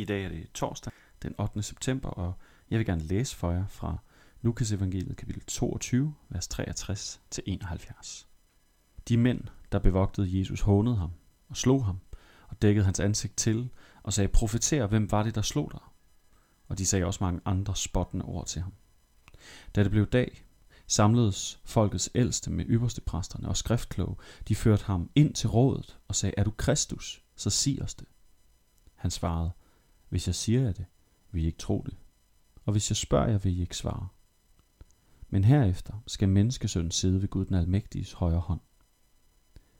I dag er det torsdag den 8. september, og jeg vil gerne læse for jer fra Lukas evangeliet kapitel 22, vers 63-71. De mænd, der bevogtede Jesus, hånede ham og slog ham og dækkede hans ansigt til og sagde: Profeter, hvem var det, der slog dig? Og de sagde også mange andre spottende ord til ham. Da det blev dag, samledes folkets ældste med ypperstepræsterne og skriftkloge. De førte ham ind til rådet og sagde: Er du Kristus, så sig os det. Han svarede: Hvis jeg siger jer det, vil I ikke tro det, og hvis jeg spørger jer, vil I ikke svare. Men herefter skal menneskesøn sidde ved Gud den almægtiges højre hånd.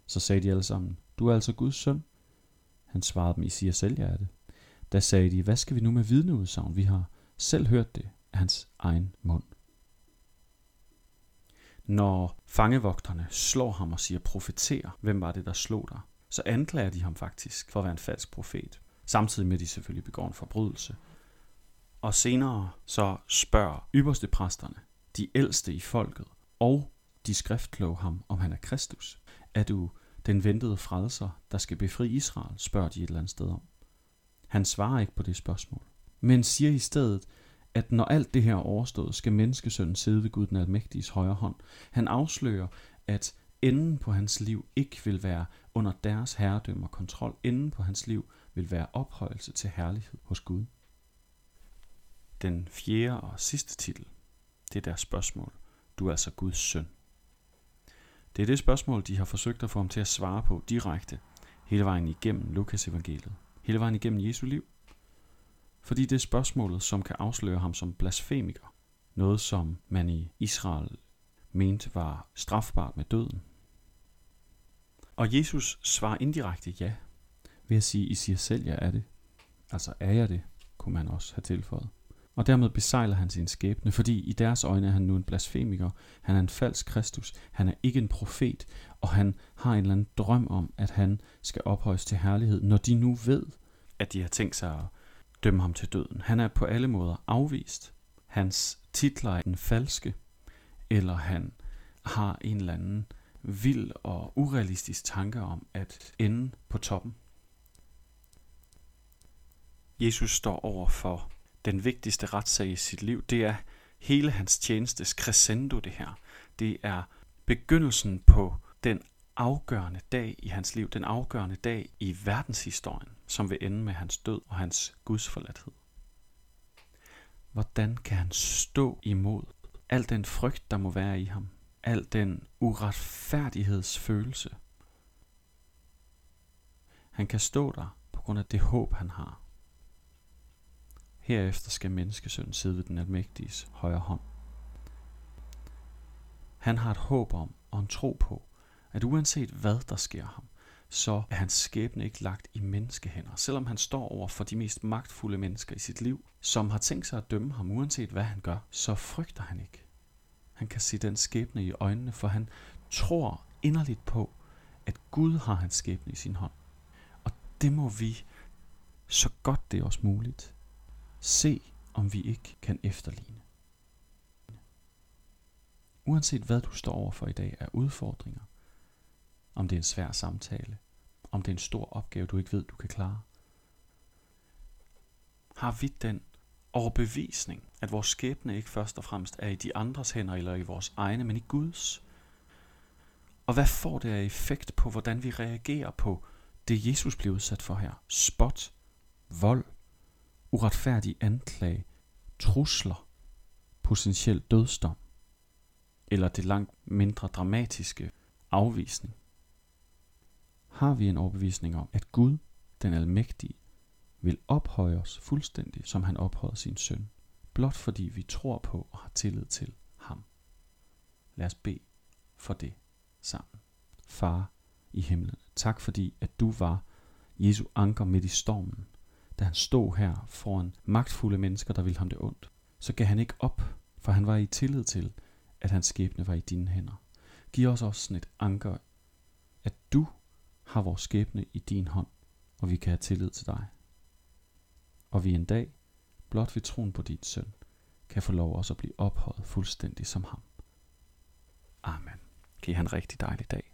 Så sagde de alle sammen: Du er altså Guds søn? Han svarede dem: I siger selv, jeg er det. Da sagde de: Hvad skal vi nu med vidneudsagn? Vi har selv hørt det af hans egen mund. Når fangevogterne slår ham og siger: Profeter, hvem var det, der slog dig? Så anklager de ham faktisk for at være en falsk profet, samtidig med at de selvfølgelig begår en forbrydelse. Og senere så spørger ypperstepræsterne, de ældste i folket og de skriftkloge ham, om han er Kristus. Er du den ventede frelser, der skal befri Israel, spørger de et eller andet sted om. Han svarer ikke på det spørgsmål, men siger i stedet, at når alt det her er overstået, skal menneskesønnen sidde ved Gud den almægtiges højre hånd. Han afslører, at enden på hans liv ikke vil være under deres herredømme og kontrol. Enden på hans liv vil være ophøjelse til herlighed hos Gud. Den fjerde og sidste titel, det er deres spørgsmål: Du er altså Guds søn. Det er det spørgsmål, de har forsøgt at få ham til at svare på direkte, hele vejen igennem Lukas evangeliet, hele vejen igennem Jesu liv. Fordi det er spørgsmålet, som kan afsløre ham som blasfemiker. Noget, som man i Israel mente var strafbart med døden. Og Jesus svarer indirekte ja, ved at sige: I siger selv, jeg er det. Altså, er jeg det, kunne man også have tilføjet. Og dermed besejler han sin skæbne, fordi i deres øjne er han nu en blasfemiker, han er en falsk Kristus, han er ikke en profet, og han har en eller anden drøm om, at han skal ophøjes til herlighed, når de nu ved, at de har tænkt sig at dømme ham til døden. Han er på alle måder afvist. Hans titler er den falske, eller han har en eller anden vild og urealistisk tanke om at ende på toppen. Jesus står over for den vigtigste retssag i sit liv. Det er hele hans tjenestes crescendo, det her. Det er begyndelsen på den afgørende dag i hans liv, den afgørende dag i verdenshistorien, som vil ende med hans død og hans gudsforladthed. Hvordan kan han stå imod al den frygt, der må være i ham, al den uretfærdighedsfølelse? Han kan stå der på grund af det håb, han har. Herefter skal menneskesønnen sidde ved den almægtiges højre hånd. Han har et håb om og en tro på, at uanset hvad der sker ham, så er hans skæbne ikke lagt i menneskehænder. Selvom han står over for de mest magtfulde mennesker i sit liv, som har tænkt sig at dømme ham uanset hvad han gør, så frygter han ikke. Han kan se den skæbne i øjnene, for han tror inderligt på, at Gud har hans skæbne i sin hånd. Og det må vi, så godt det er også muligt, se om vi ikke kan efterligne. Uanset hvad du står overfor i dag af udfordringer, om det er en svær samtale, om det er en stor opgave, du ikke ved, du kan klare, har vi den overbevisning, at vores skæbne ikke først og fremmest er i de andres hænder eller i vores egne, men i Guds? Og hvad får det af effekt på, hvordan vi reagerer på det, Jesus bliver udsat for her? Spot, vold, uretfærdige anklage, trusler, potentiel dødsdom, eller det langt mindre dramatiske afvisning. Har vi en overbevisning om, at Gud, den almægtige, vil ophøje os fuldstændig, som han ophøjede sin søn, blot fordi vi tror på og har tillid til ham? Lad os bede for det sammen. Far i himlen, tak fordi at du var Jesu anker midt i stormen. Da han stod her foran magtfulde mennesker, der ville ham det ondt, så gav han ikke op, for han var i tillid til, at hans skæbne var i dine hænder. Giv os også sådan et anker, at du har vores skæbne i din hånd, og vi kan have tillid til dig. Og vi en dag, blot ved troen på din søn, kan få lov også at blive ophøjet fuldstændig som ham. Amen. Giv han en rigtig dejlig dag.